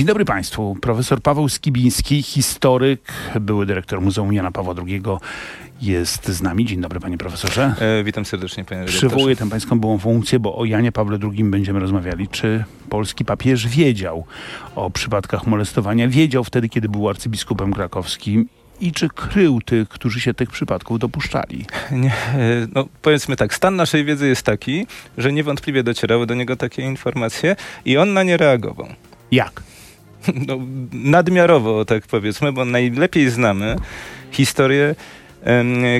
Dzień dobry Państwu. Profesor Paweł Skibiński, historyk, były dyrektor Muzeum Jana Pawła II jest z nami. Dzień dobry Panie Profesorze. Witam serdecznie Panie Redaktorze. Przywołuję tę Pańską byłą funkcję, bo o Janie Pawle II będziemy rozmawiali. Czy polski papież wiedział o przypadkach molestowania? Wiedział wtedy, kiedy był arcybiskupem krakowskim. I czy krył tych, którzy się tych przypadków dopuszczali? Nie, no powiedzmy tak, stan naszej wiedzy jest taki, że niewątpliwie docierały do niego takie informacje i on na nie reagował. Jak? No, nadmiarowo, tak powiedzmy, bo najlepiej znamy historię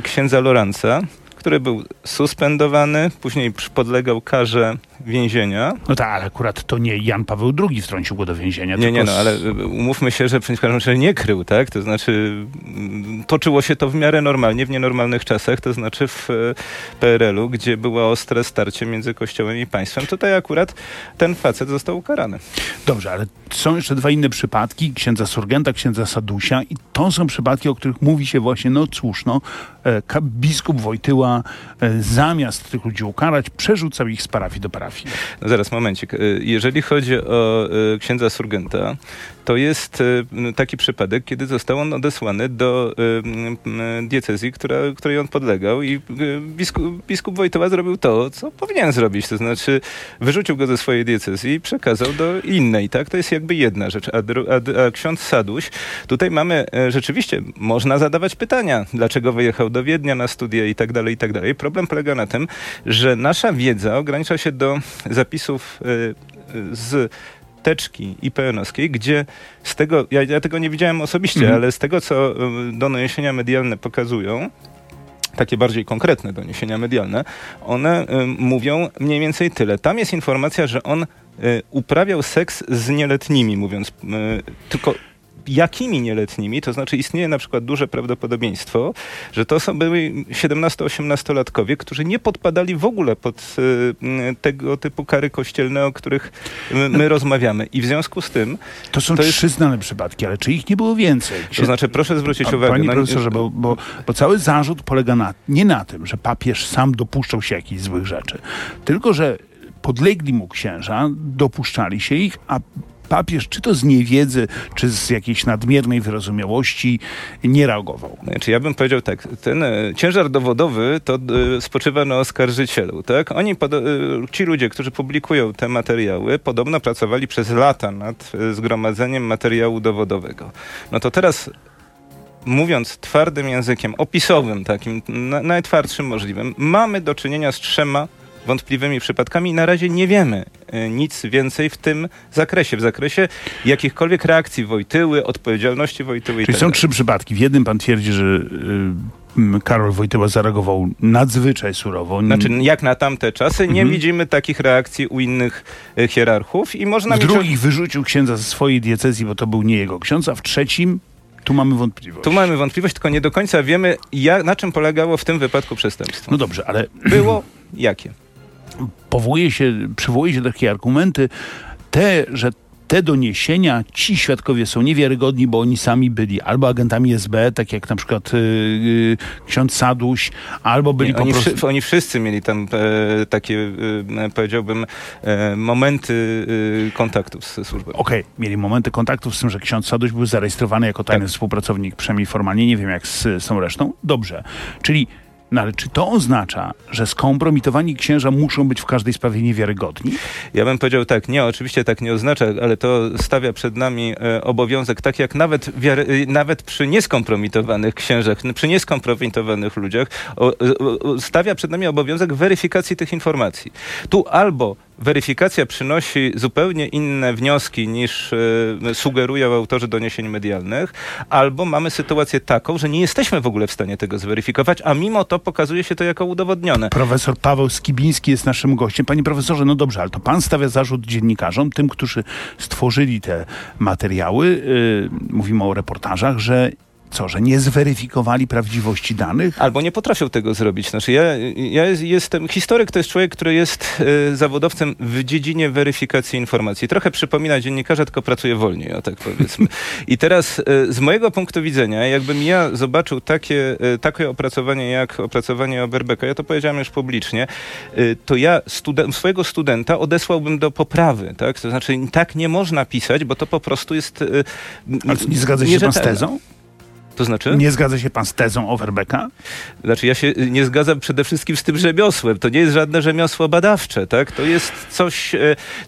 księdza Loranza, który był suspendowany, później podlegał karze więzienia. No tak, ale akurat to nie Jan Paweł II wtrącił go do więzienia. Nie, ale umówmy się, że w każdym razie nie krył, tak? To znaczy toczyło się to w miarę normalnie, w nienormalnych czasach, to znaczy w PRL-u, gdzie było ostre starcie między Kościołem i państwem. Tutaj akurat ten facet został ukarany. Dobrze, ale są jeszcze dwa inne przypadki, księdza Surgenta, księdza Sadusia i to są przypadki, o których mówi się właśnie, biskup Wojtyła zamiast tych ludzi ukarać, przerzucał ich z parafii do parafii. No zaraz, momencik. Jeżeli chodzi o księdza Surgenta, to jest taki przypadek, kiedy został on odesłany do diecezji, której on podlegał i biskup Wojtyła zrobił to, co powinien zrobić, to znaczy wyrzucił go ze swojej diecezji i przekazał do innej, tak? To jest jakby jedna rzecz. A ksiądz Saduś, tutaj mamy rzeczywiście, można zadawać pytania, dlaczego wyjechał do Wiednia na studia i tak dalej, i tak dalej. Problem polega na tym, że nasza wiedza ogranicza się do zapisów z teczki IPN-owskiej, gdzie z tego, ja tego nie widziałem osobiście, ale z tego, co doniesienia medialne pokazują, takie bardziej konkretne doniesienia medialne, one mówią mniej więcej tyle. Tam jest informacja, że on uprawiał seks z nieletnimi, mówiąc tylko jakimi nieletnimi, to znaczy istnieje na przykład duże prawdopodobieństwo, że to są byli 17-18-latkowie, którzy nie podpadali w ogóle pod tego typu kary kościelne, o których my rozmawiamy. I w związku z tym... To są trzy znane przypadki, ale czy ich nie było więcej? To znaczy, proszę zwrócić uwagę... Panie profesorze, bo cały zarzut polega nie na tym, że papież sam dopuszczał się jakichś złych rzeczy, tylko że podlegli mu księża, dopuszczali się ich, a papież, czy to z niewiedzy, czy z jakiejś nadmiernej wyrozumiałości, nie reagował. Znaczy, ja bym powiedział tak, ten ciężar dowodowy to spoczywa na oskarżycielu, tak? Ci ludzie, którzy publikują te materiały, podobno pracowali przez lata nad zgromadzeniem materiału dowodowego. No to teraz, mówiąc twardym językiem, opisowym takim, najtwardszym możliwym, mamy do czynienia z trzema wątpliwymi przypadkami i na razie nie wiemy nic więcej w tym zakresie. W zakresie jakichkolwiek reakcji Wojtyły, odpowiedzialności Wojtyły. Czyli są trzy przypadki. W jednym pan twierdzi, że Karol Wojtyła zareagował nadzwyczaj surowo. Znaczy, jak na tamte czasy, nie widzimy takich reakcji u innych hierarchów. I można drugich wyrzucił księdza ze swojej diecezji, bo to był nie jego ksiądz, a w trzecim tu mamy wątpliwość. Tylko nie do końca wiemy, na czym polegało w tym wypadku przestępstwo. No dobrze, ale... Było jakie? Przywołuje się takie argumenty, że te doniesienia, ci świadkowie są niewiarygodni, bo oni sami byli albo agentami SB, tak jak na przykład ksiądz Saduś, albo byli po prostu... Oni wszyscy mieli tam takie, powiedziałbym, momenty kontaktów z służbą. Okej, mieli momenty kontaktów z tym, że ksiądz Saduś był zarejestrowany jako tajny współpracownik, przynajmniej formalnie, nie wiem jak z tą resztą. Dobrze, czyli... No ale czy to oznacza, że skompromitowani księża muszą być w każdej sprawie niewiarygodni? Ja bym powiedział tak, nie, oczywiście tak nie oznacza, ale to stawia przed nami obowiązek, tak jak nawet przy nieskompromitowanych księżach, przy nieskompromitowanych ludziach, stawia przed nami obowiązek weryfikacji tych informacji. Tu albo weryfikacja przynosi zupełnie inne wnioski niż sugerują autorzy doniesień medialnych, albo mamy sytuację taką, że nie jesteśmy w ogóle w stanie tego zweryfikować, a mimo to pokazuje się to jako udowodnione. Profesor Paweł Skibiński jest naszym gościem. Panie profesorze, no dobrze, ale to pan stawia zarzut dziennikarzom, tym, którzy stworzyli te materiały, mówimy o reportażach, że Co, że nie zweryfikowali prawdziwości danych? Albo nie potrafią tego zrobić. Znaczy ja jestem... Historyk to jest człowiek, który jest zawodowcem w dziedzinie weryfikacji informacji. Trochę przypomina dziennikarza, tylko pracuje wolniej, o tak powiedzmy. I teraz z mojego punktu widzenia, jakbym ja zobaczył takie opracowanie jak opracowanie Overbeeka, ja to powiedziałem już publicznie, to ja swojego studenta odesłałbym do poprawy. Tak? To znaczy tak nie można pisać, bo to po prostu jest... Ale nie zgadza się pan z tezą? To znaczy? Nie zgadza się pan z tezą Overbeeka? Znaczy ja się nie zgadzam przede wszystkim z tym rzemiosłem. To nie jest żadne rzemiosło badawcze, tak? To jest coś,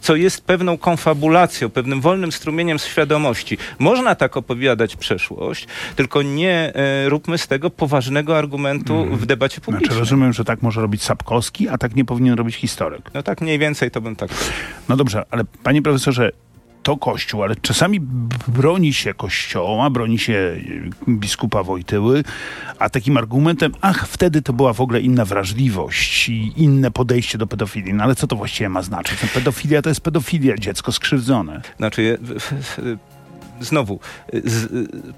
co jest pewną konfabulacją, pewnym wolnym strumieniem świadomości. Można tak opowiadać przeszłość, tylko nie róbmy z tego poważnego argumentu w debacie publicznej. Znaczy rozumiem, że tak może robić Sapkowski, a tak nie powinien robić historyk. No tak mniej więcej to bym tak powiedział. No dobrze, ale panie profesorze, to Kościół, ale czasami broni się Kościoła, broni się biskupa Wojtyły, a takim argumentem, wtedy to była w ogóle inna wrażliwość i inne podejście do pedofilii. No ale co to właściwie ma znaczyć? Pedofilia to jest pedofilia, dziecko skrzywdzone. Znaczy... Znowu,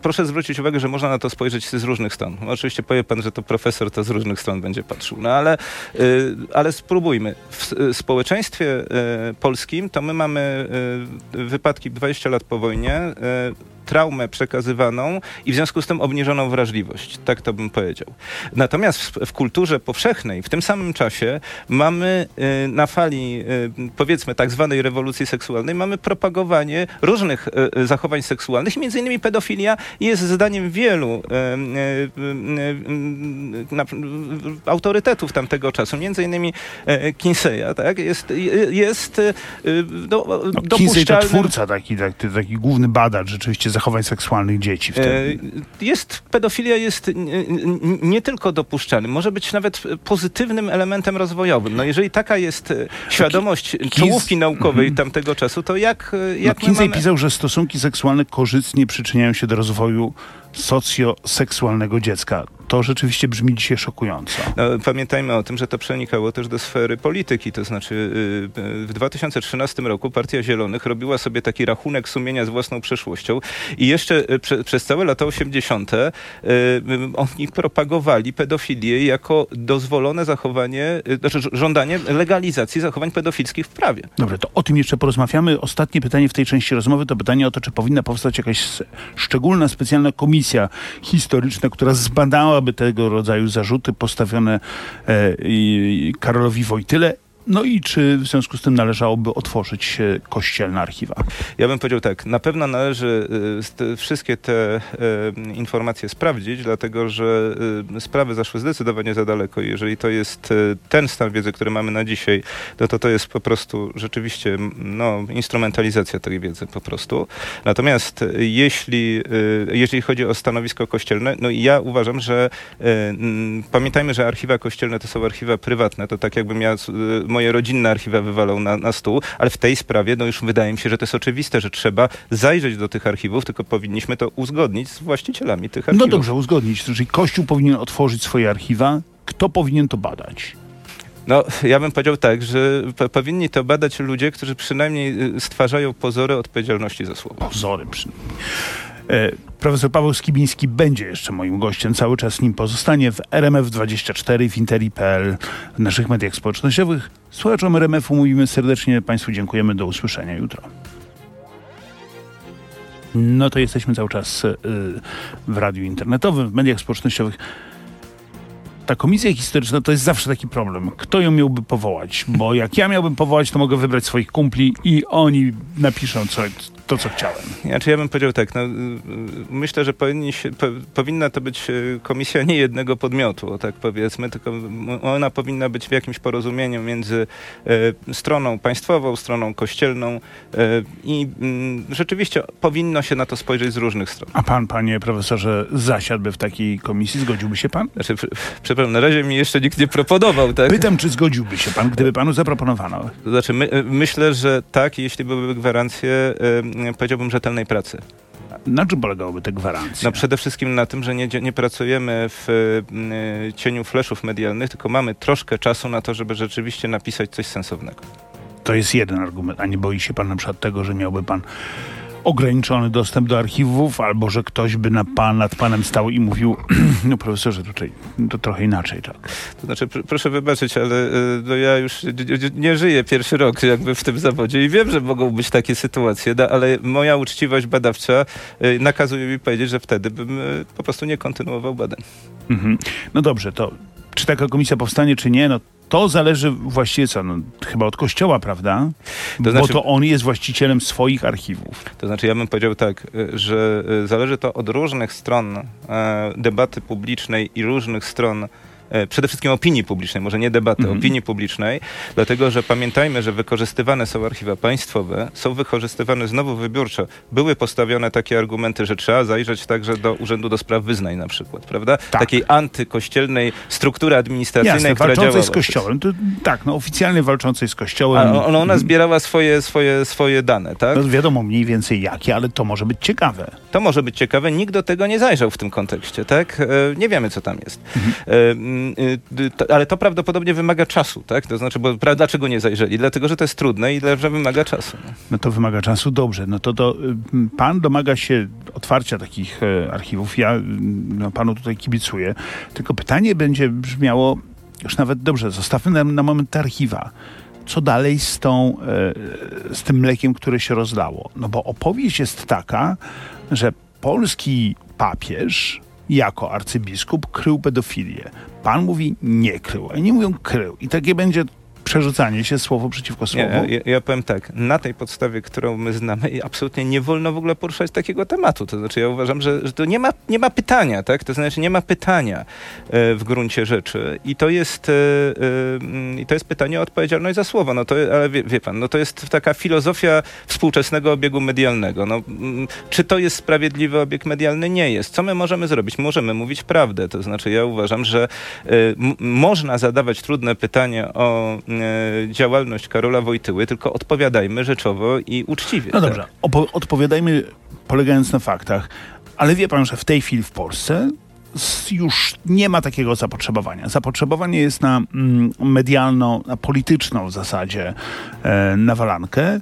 proszę zwrócić uwagę, że można na to spojrzeć z różnych stron. Oczywiście powie pan, że to profesor to z różnych stron będzie patrzył, no ale spróbujmy. W społeczeństwie polskim to my mamy wypadki 20 lat po wojnie, traumę przekazywaną i w związku z tym obniżoną wrażliwość. Tak to bym powiedział. Natomiast w kulturze powszechnej w tym samym czasie mamy na fali powiedzmy tak zwanej rewolucji seksualnej mamy propagowanie różnych zachowań seksualnych. Między innymi pedofilia jest zdaniem wielu autorytetów tamtego czasu. Między innymi Kinseya. Tak? Jest Kinsey to twórca taki główny badacz rzeczywiście zachowań seksualnych dzieci wtedy. Pedofilia jest nie tylko dopuszczalnym, może być nawet pozytywnym elementem rozwojowym. No jeżeli taka jest świadomość czołówki naukowej tamtego czasu, to jak Kinsey pisał, że stosunki seksualne korzystnie przyczyniają się do rozwoju socjoseksualnego dziecka. To rzeczywiście brzmi dzisiaj szokująco. No, pamiętajmy o tym, że to przenikało też do sfery polityki. To znaczy w 2013 roku Partia Zielonych robiła sobie taki rachunek sumienia z własną przeszłością i jeszcze przez całe lata 80. Oni propagowali pedofilię jako dozwolone zachowanie, znaczy żądanie legalizacji zachowań pedofilskich w prawie. Dobra, to o tym jeszcze porozmawiamy. Ostatnie pytanie w tej części rozmowy to pytanie o to, czy powinna powstać jakaś szczególna, specjalna komisja historyczna, która zbadałaby tego rodzaju zarzuty postawione Karolowi Wojtyle. No i czy w związku z tym należałoby otworzyć kościelne archiwa? Ja bym powiedział tak, na pewno należy wszystkie te informacje sprawdzić, dlatego że sprawy zaszły zdecydowanie za daleko. Jeżeli to jest ten stan wiedzy, który mamy na dzisiaj, to jest po prostu rzeczywiście instrumentalizacja tej wiedzy po prostu. Natomiast jeśli chodzi o stanowisko kościelne, ja uważam, że pamiętajmy, że archiwa kościelne to są archiwa prywatne, to tak jakbym ja moje rodzinne archiwa wywalą na stół, ale w tej sprawie już wydaje mi się, że to jest oczywiste, że trzeba zajrzeć do tych archiwów, tylko powinniśmy to uzgodnić z właścicielami tych archiwów. No dobrze, uzgodnić. Czyli Kościół powinien otworzyć swoje archiwa. Kto powinien to badać? No, ja bym powiedział tak, że powinni to badać ludzie, którzy przynajmniej stwarzają pozory odpowiedzialności za słowo. Pozory przynajmniej. Profesor Paweł Skibiński będzie jeszcze moim gościem. Cały czas nim pozostanie w RMF24, w Interi.pl, w naszych mediach społecznościowych. Słuchaczom RMF-u mówimy serdecznie. Państwu dziękujemy. Do usłyszenia jutro. No to jesteśmy cały czas w radiu internetowym, w mediach społecznościowych. Ta komisja historyczna to jest zawsze taki problem. Kto ją miałby powołać? Bo jak ja miałbym powołać, to mogę wybrać swoich kumpli i oni napiszą to, co chciałem. Znaczy ja bym powiedział tak, myślę, że powinna to być komisja nie jednego podmiotu, o tak powiedzmy, tylko ona powinna być w jakimś porozumieniu między stroną państwową, stroną kościelną i rzeczywiście powinno się na to spojrzeć z różnych stron. A pan, panie profesorze, zasiadłby w takiej komisji? Zgodziłby się pan? Znaczy, przepraszam, na razie mi jeszcze nikt nie proponował. Tak? Pytam, czy zgodziłby się pan, gdyby panu zaproponowano? Znaczy, myślę, że tak, jeśli byłyby gwarancje powiedziałbym rzetelnej pracy. Na czym polegałoby te gwarancje? No przede wszystkim na tym, że nie pracujemy w cieniu fleszów medialnych, tylko mamy troszkę czasu na to, żeby rzeczywiście napisać coś sensownego. To jest jeden argument. A nie boi się pan na przykład tego, że miałby pan ograniczony dostęp do archiwów, albo że ktoś by nad panem stał i mówił: no profesorze, tutaj to trochę inaczej, tak. To znaczy, proszę wybaczyć, ale no ja już nie żyję pierwszy rok jakby w tym zawodzie i wiem, że mogą być takie sytuacje, ale moja uczciwość badawcza nakazuje mi powiedzieć, że wtedy bym po prostu nie kontynuował badań. Mhm. No dobrze, to czy taka komisja powstanie, czy nie, no to zależy właściwie co? No, chyba od Kościoła, prawda? To znaczy, bo to on jest właścicielem swoich archiwów. To znaczy ja bym powiedział tak, że zależy to od różnych stron debaty publicznej i różnych stron przede wszystkim opinii publicznej, może nie debaty, opinii publicznej, dlatego, że pamiętajmy, że wykorzystywane są archiwa państwowe, są wykorzystywane znowu wybiórczo. Były postawione takie argumenty, że trzeba zajrzeć także do Urzędu do Spraw Wyznań na przykład, prawda? Tak. Takiej antykościelnej struktury administracyjnej, jasne, która walczącej działała z Kościołem. To, tak, no oficjalnie walczącej z Kościołem. A ona zbierała swoje dane, tak? No wiadomo mniej więcej jakie, ale to może być ciekawe. To może być ciekawe. Nikt do tego nie zajrzał w tym kontekście, tak? Nie wiemy, co tam jest. Ale to prawdopodobnie wymaga czasu, tak? To znaczy, bo dlaczego nie zajrzeli? Dlatego, że to jest trudne i że wymaga czasu. No to wymaga czasu, dobrze. No to pan domaga się otwarcia takich archiwów. Ja panu tutaj kibicuję. Tylko pytanie będzie brzmiało, już nawet dobrze, zostawmy na moment te archiwa. Co dalej z tym mlekiem, które się rozlało? No bo opowieść jest taka, że polski papież jako arcybiskup krył pedofilię. Pan mówi nie krył, a nie mówią krył. I takie będzie przerzucanie się słowo przeciwko słowu. Ja powiem tak, na tej podstawie, którą my znamy, absolutnie nie wolno w ogóle poruszać takiego tematu. To znaczy ja uważam, że to nie ma pytania, tak? To znaczy nie ma pytania w gruncie rzeczy. I to jest pytanie o odpowiedzialność za słowo. No to, ale wie pan, no to jest taka filozofia współczesnego obiegu medialnego. No, czy to jest sprawiedliwy obieg medialny? Nie jest. Co my możemy zrobić? Możemy mówić prawdę. To znaczy ja uważam, że można zadawać trudne pytanie o działalność Karola Wojtyły, tylko odpowiadajmy rzeczowo i uczciwie. No dobrze, tak? Odpowiadajmy polegając na faktach, ale wie pan, że w tej chwili w Polsce już nie ma takiego zapotrzebowania. Zapotrzebowanie jest na medialną, na polityczną w zasadzie nawalankę.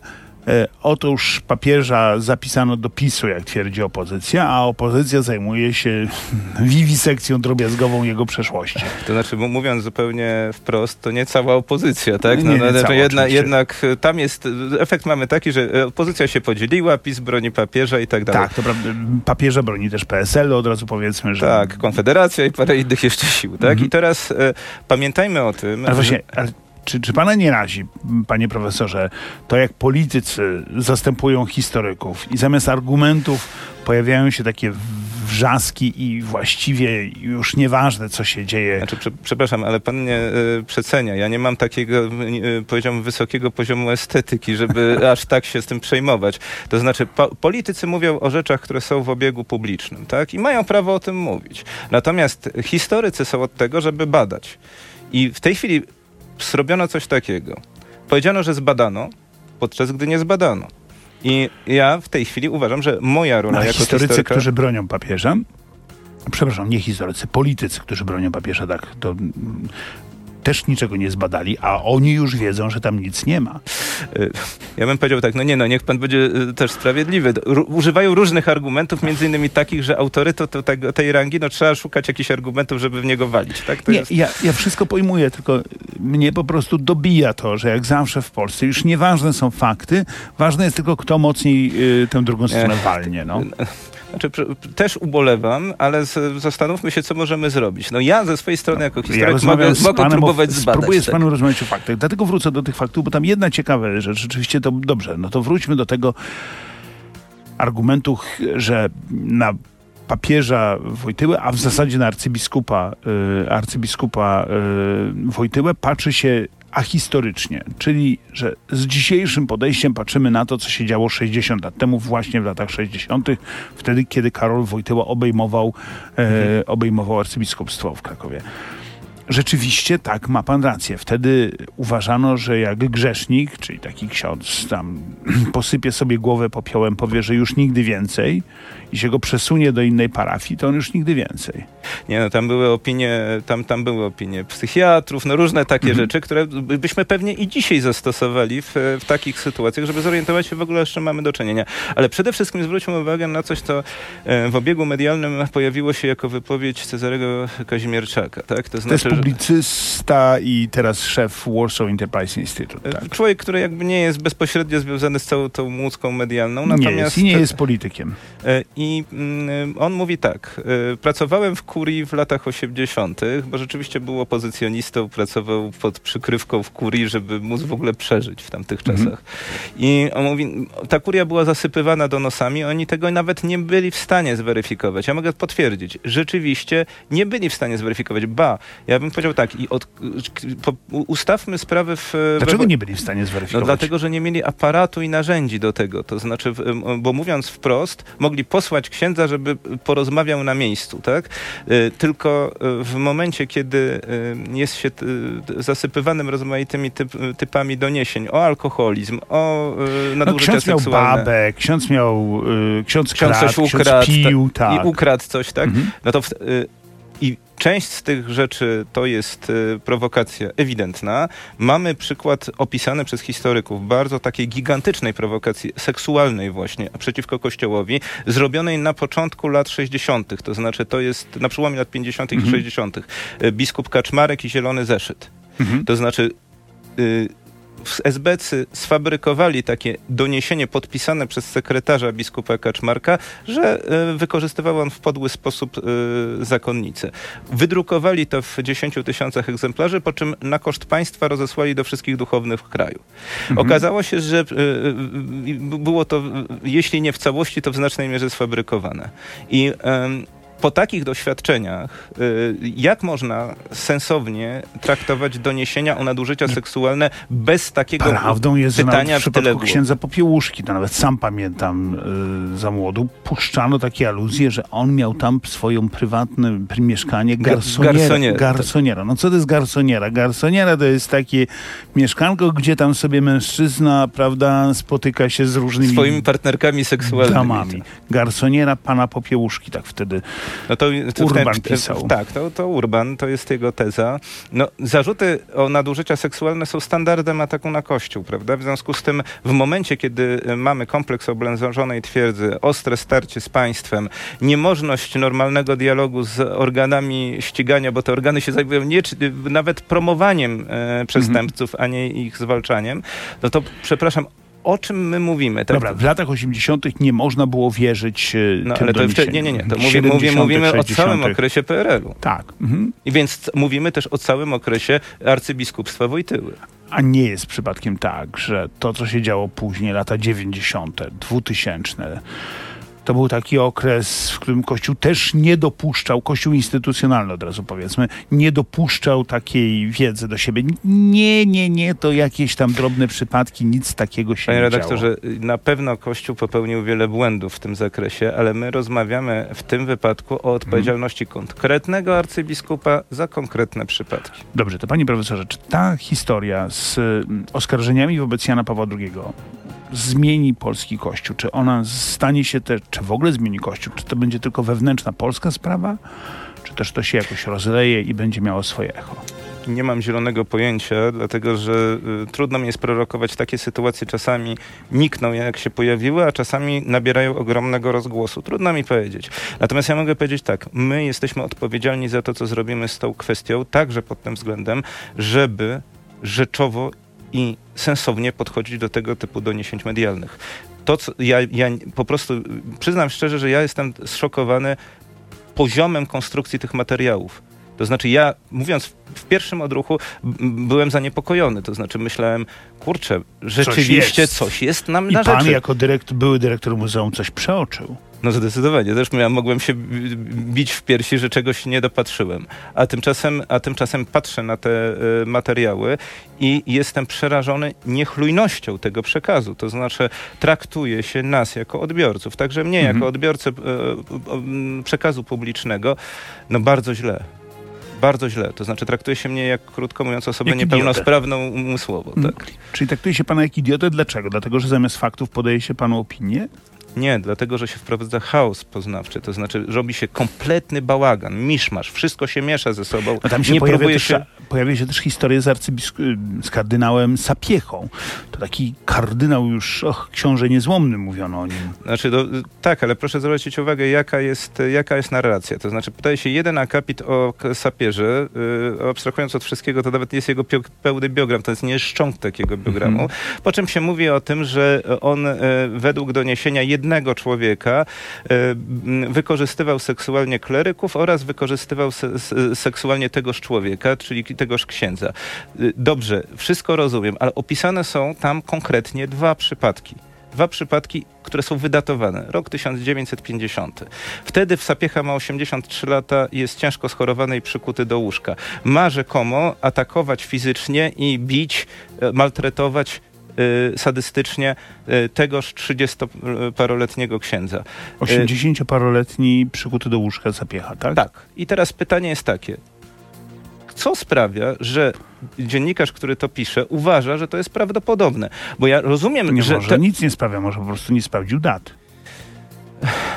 Otóż papieża zapisano do PiS-u, jak twierdzi opozycja, a opozycja zajmuje się wiwisekcją drobiazgową jego przeszłości. To znaczy, mówiąc zupełnie wprost, to nie cała opozycja, tak? No, nie cała, to jednak tam jest, efekt mamy taki, że opozycja się podzieliła, PiS broni papieża i tak dalej. Tak, to prawda, papieża broni też PSL, od razu powiedzmy, że... Tak, Konfederacja i parę innych jeszcze sił, tak? I teraz pamiętajmy o tym... Ale właśnie... Czy pana nie razi, panie profesorze, to jak politycy zastępują historyków i zamiast argumentów pojawiają się takie wrzaski i właściwie już nieważne, co się dzieje. Znaczy, przepraszam, ale pan mnie przecenia. Ja nie mam takiego wysokiego poziomu estetyki, żeby aż tak się z tym przejmować. To znaczy, politycy mówią o rzeczach, które są w obiegu publicznym, tak? I mają prawo o tym mówić. Natomiast historycy są od tego, żeby badać. I w tej chwili zrobiono coś takiego. Powiedziano, że zbadano, podczas gdy nie zbadano. I ja w tej chwili uważam, że moja rola jako historycy, którzy bronią papieża, przepraszam, nie historycy, politycy, którzy bronią papieża, tak, to też niczego nie zbadali, a oni już wiedzą, że tam nic nie ma. Ja bym powiedział tak, niech pan będzie też sprawiedliwy. Używają różnych argumentów, między innymi takich, że autorytet tej rangi, trzeba szukać jakichś argumentów, żeby w niego walić. Tak? To nie, jest... ja wszystko pojmuję, tylko mnie po prostu dobija to, że jak zawsze w Polsce już nieważne są fakty, ważne jest tylko, kto mocniej tę drugą stronę walnie. No. Znaczy, też ubolewam, ale zastanówmy się, co możemy zrobić. No ja ze swojej strony jako historyk mogę próbować zbadać. Spróbuję z panem rozmawiać o faktach. Dlatego wrócę do tych faktów, bo tam jedna ciekawa rzecz. Rzeczywiście to dobrze. No to wróćmy do tego argumentu, że na papieża Wojtyłę, a w zasadzie na arcybiskupa Wojtyłę patrzy się ahistorycznie, czyli że z dzisiejszym podejściem patrzymy na to, co się działo 60 lat temu, właśnie w latach 60., wtedy, kiedy Karol Wojtyła obejmował arcybiskupstwo w Krakowie. rzeczywiście tak, ma pan rację. Wtedy uważano, że jak grzesznik, czyli taki ksiądz tam posypie sobie głowę popiołem, powie, że już nigdy więcej i się go przesunie do innej parafii, to on już nigdy więcej. Nie no, tam były opinie psychiatrów, no różne takie rzeczy, które byśmy pewnie i dzisiaj zastosowali w takich sytuacjach, żeby zorientować się w ogóle, z czym mamy do czynienia. Ale przede wszystkim zwróćmy uwagę na coś, co w obiegu medialnym pojawiło się jako wypowiedź Cezarego Kazimierczaka, tak? To znaczy, publicysta i teraz szef Warsaw Enterprise Institute. Tak? Człowiek, który jakby nie jest bezpośrednio związany z całą tą łódzką medialną. Natomiast nie jest politykiem. I on mówi tak. Pracowałem w Kurii w latach 80., bo rzeczywiście był opozycjonistą, pracował pod przykrywką w Kurii, żeby móc w ogóle przeżyć w tamtych czasach. I on mówi, ta Kuria była zasypywana donosami, oni tego nawet nie byli w stanie zweryfikować. Ja mogę potwierdzić, rzeczywiście nie byli w stanie zweryfikować. Ba, ja bym powiedział tak, ustawmy sprawę w... Dlaczego nie byli w stanie zweryfikować? No, dlatego, że nie mieli aparatu i narzędzi do tego. To znaczy, bo mówiąc wprost, mogli posłać księdza, żeby porozmawiał na miejscu, tak? Tylko w momencie, kiedy jest się zasypywanym rozmaitymi typami doniesień o alkoholizm, o nadużycia seksualne. Miał babę, ksiądz ukradł coś, tak? No to część z tych rzeczy to jest prowokacja ewidentna. Mamy przykład opisany przez historyków bardzo takiej gigantycznej prowokacji seksualnej właśnie przeciwko Kościołowi, zrobionej na początku lat 60. To znaczy to jest na przełomie lat 50. i 60. Biskup Kaczmarek i Zielony Zeszyt. To znaczy... SB-cy sfabrykowali takie doniesienie podpisane przez sekretarza biskupa Kaczmarka, że wykorzystywał on w podły sposób zakonnicę. Wydrukowali to w 10 000 egzemplarzy, po czym na koszt państwa rozesłali do wszystkich duchownych w kraju. Okazało się, że było to, jeśli nie w całości, to w znacznej mierze sfabrykowane. I po takich doświadczeniach, jak można sensownie traktować doniesienia o nadużycia seksualne bez takiego pytania w tyle głowy? Prawdą jest, że nawet w przypadku księdza Popiełuszki, to nawet sam pamiętam za młodu, puszczano takie aluzje, że on miał tam swoją prywatne mieszkanie garsoniera. No co to jest garsoniera? Garsoniera to jest takie mieszkanko, gdzie tam sobie mężczyzna, prawda, spotyka się z różnymi... swoimi partnerkami seksualnymi. Damami. Garsoniera pana Popiełuszki, tak wtedy... No to Urban pisał. Tak, to Urban, to jest jego teza. No, zarzuty o nadużycia seksualne są standardem ataku na Kościół, prawda? W związku z tym w momencie, kiedy mamy kompleks oblężonej twierdzy, ostre starcie z państwem, niemożność normalnego dialogu z organami ścigania, bo te organy się zajmują nawet promowaniem przestępców, a nie ich zwalczaniem, no to przepraszam, o czym my mówimy? Tak? Dobra, w latach 80. nie można było wierzyć tym doniesieniom. Nie. To mówimy o całym okresie PRL-u. Tak. I więc mówimy też o całym okresie arcybiskupstwa Wojtyły. A nie jest przypadkiem tak, że to, co się działo później, lata 90., 2000, to był taki okres, w którym Kościół też nie dopuszczał, Kościół instytucjonalny od razu powiedzmy, nie dopuszczał takiej wiedzy do siebie. Nie, to jakieś tam drobne przypadki, nic takiego się nie działo. Panie redaktorze, na pewno Kościół popełnił wiele błędów w tym zakresie, ale my rozmawiamy w tym wypadku o odpowiedzialności konkretnego arcybiskupa za konkretne przypadki. Dobrze, to panie profesorze, czy ta historia z oskarżeniami wobec Jana Pawła II zmieni polski Kościół? Czy ona stanie się też, czy w ogóle zmieni Kościół? Czy to będzie tylko wewnętrzna polska sprawa? Czy też to się jakoś rozleje i będzie miało swoje echo? Nie mam zielonego pojęcia, dlatego że trudno mi jest prorokować. Takie sytuacje czasami nikną, jak się pojawiły, a czasami nabierają ogromnego rozgłosu. Trudno mi powiedzieć. Natomiast ja mogę powiedzieć tak, my jesteśmy odpowiedzialni za to, co zrobimy z tą kwestią, także pod tym względem, żeby rzeczowo i sensownie podchodzić do tego typu doniesień medialnych. To, co ja po prostu przyznam szczerze, że ja jestem zszokowany poziomem konstrukcji tych materiałów. To znaczy ja, mówiąc w pierwszym odruchu, byłem zaniepokojony. To znaczy myślałem, kurczę, rzeczywiście coś jest nam na rzeczy. I pan jako były dyrektor muzeum coś przeoczył. No zdecydowanie. Zresztą ja mogłem się bić w piersi, że czegoś nie dopatrzyłem. A tymczasem patrzę na te materiały i jestem przerażony niechlujnością tego przekazu. To znaczy traktuje się nas jako odbiorców, także mnie jako odbiorcę przekazu publicznego, no bardzo źle. bardzo źle. To znaczy traktuje się mnie, jak krótko mówiąc, osobę niepełnosprawną umysłowo. Tak? Czyli traktuje się pana jak idiotę. Dlaczego? Dlatego, że zamiast faktów podaje się panu opinię? Nie, dlatego, że się wprowadza chaos poznawczy, to znaczy robi się kompletny bałagan, miszmasz, wszystko się miesza ze sobą. No tam się pojawia się też historia z kardynałem Sapiechą. To taki kardynał już, książę niezłomny mówiono o nim. Znaczy, tak, ale proszę zwrócić uwagę, jaka jest narracja. To znaczy podaje się jeden akapit o Sapierze, abstrahując od wszystkiego, to nawet nie jest jego pełny biogram, to jest nie szczątek takiego biogramu. Po czym się mówi o tym, że on według doniesienia jednego człowieka wykorzystywał seksualnie kleryków oraz wykorzystywał seksualnie tegoż człowieka, czyli tegoż księdza. Dobrze, wszystko rozumiem, ale opisane są tam konkretnie dwa przypadki. Dwa przypadki, które są wydatowane. Rok 1950. Wtedy Sapieha ma 83 lata, jest ciężko schorowany i przykuty do łóżka. Ma rzekomo atakować fizycznie i bić, maltretować sadystycznie tegoż 30-paroletniego księdza. 80-paroletni przykuty do łóżka Sapieha, tak? Tak. I teraz pytanie jest takie. Co sprawia, że dziennikarz, który to pisze, uważa, że to jest prawdopodobne? Bo ja rozumiem, nie że... Może nic nie sprawia, może po prostu nie sprawdził dat.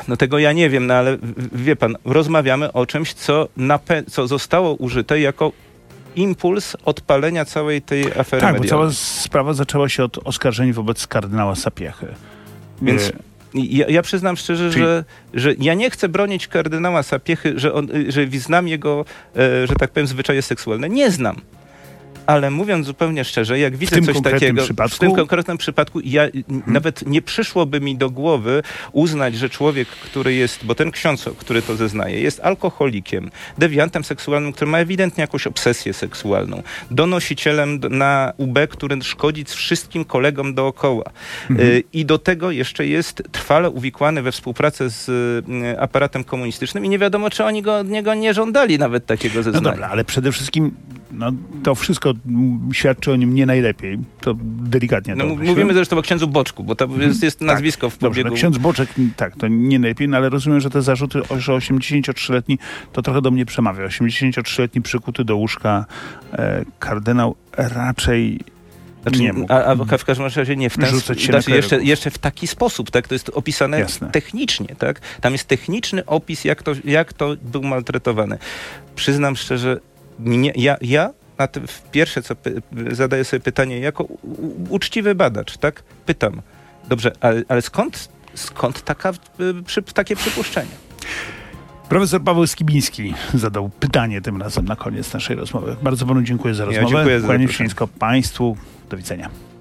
No tego ja nie wiem, no ale wie pan, rozmawiamy o czymś, co zostało użyte jako impuls odpalenia całej tej afery medialnej. Bo cała sprawa zaczęła się od oskarżeń wobec kardynała Sapiechy. Więc ja przyznam szczerze, że ja nie chcę bronić kardynała Sapiechy, że znam jego, że tak powiem, zwyczaje seksualne. Nie znam. Ale mówiąc zupełnie szczerze, jak widzę coś takiego... W tym konkretnym przypadku nawet nie przyszłoby mi do głowy uznać, że człowiek, który jest... Bo ten ksiądz, który to zeznaje, jest alkoholikiem, dewiantem seksualnym, który ma ewidentnie jakąś obsesję seksualną, donosicielem na UB, który szkodzi wszystkim kolegom dookoła. I do tego jeszcze jest trwale uwikłany we współpracę z aparatem komunistycznym i nie wiadomo, czy oni od niego nie żądali nawet takiego zeznania. No dobra, ale przede wszystkim to wszystko świadczy o nim nie najlepiej. To delikatnie. Mówimy zresztą o księdzu Boczku, bo to jest nazwisko w pobiegu. Dobrze, ksiądz Boczek, tak, to nie najlepiej, no ale rozumiem, że te zarzuty, że 83-letni, to trochę do mnie przemawia. 83-letni przykuty do łóżka kardynał raczej... Znaczy, nie mógł. A w każdym razie nie w ten sposób. Znaczy, jeszcze w taki sposób, tak? To jest opisane technicznie, tak? Tam jest techniczny opis, jak to był maltretowany. Przyznam szczerze, pierwsze co zadaję sobie pytanie, jako uczciwy badacz, tak? Pytam. Dobrze, ale skąd takie przypuszczenie? Profesor Paweł Skibiński zadał pytanie tym razem na koniec naszej rozmowy. Bardzo panu dziękuję za rozmowę. Dziękuję za zaproszenie. Państwu. Do widzenia.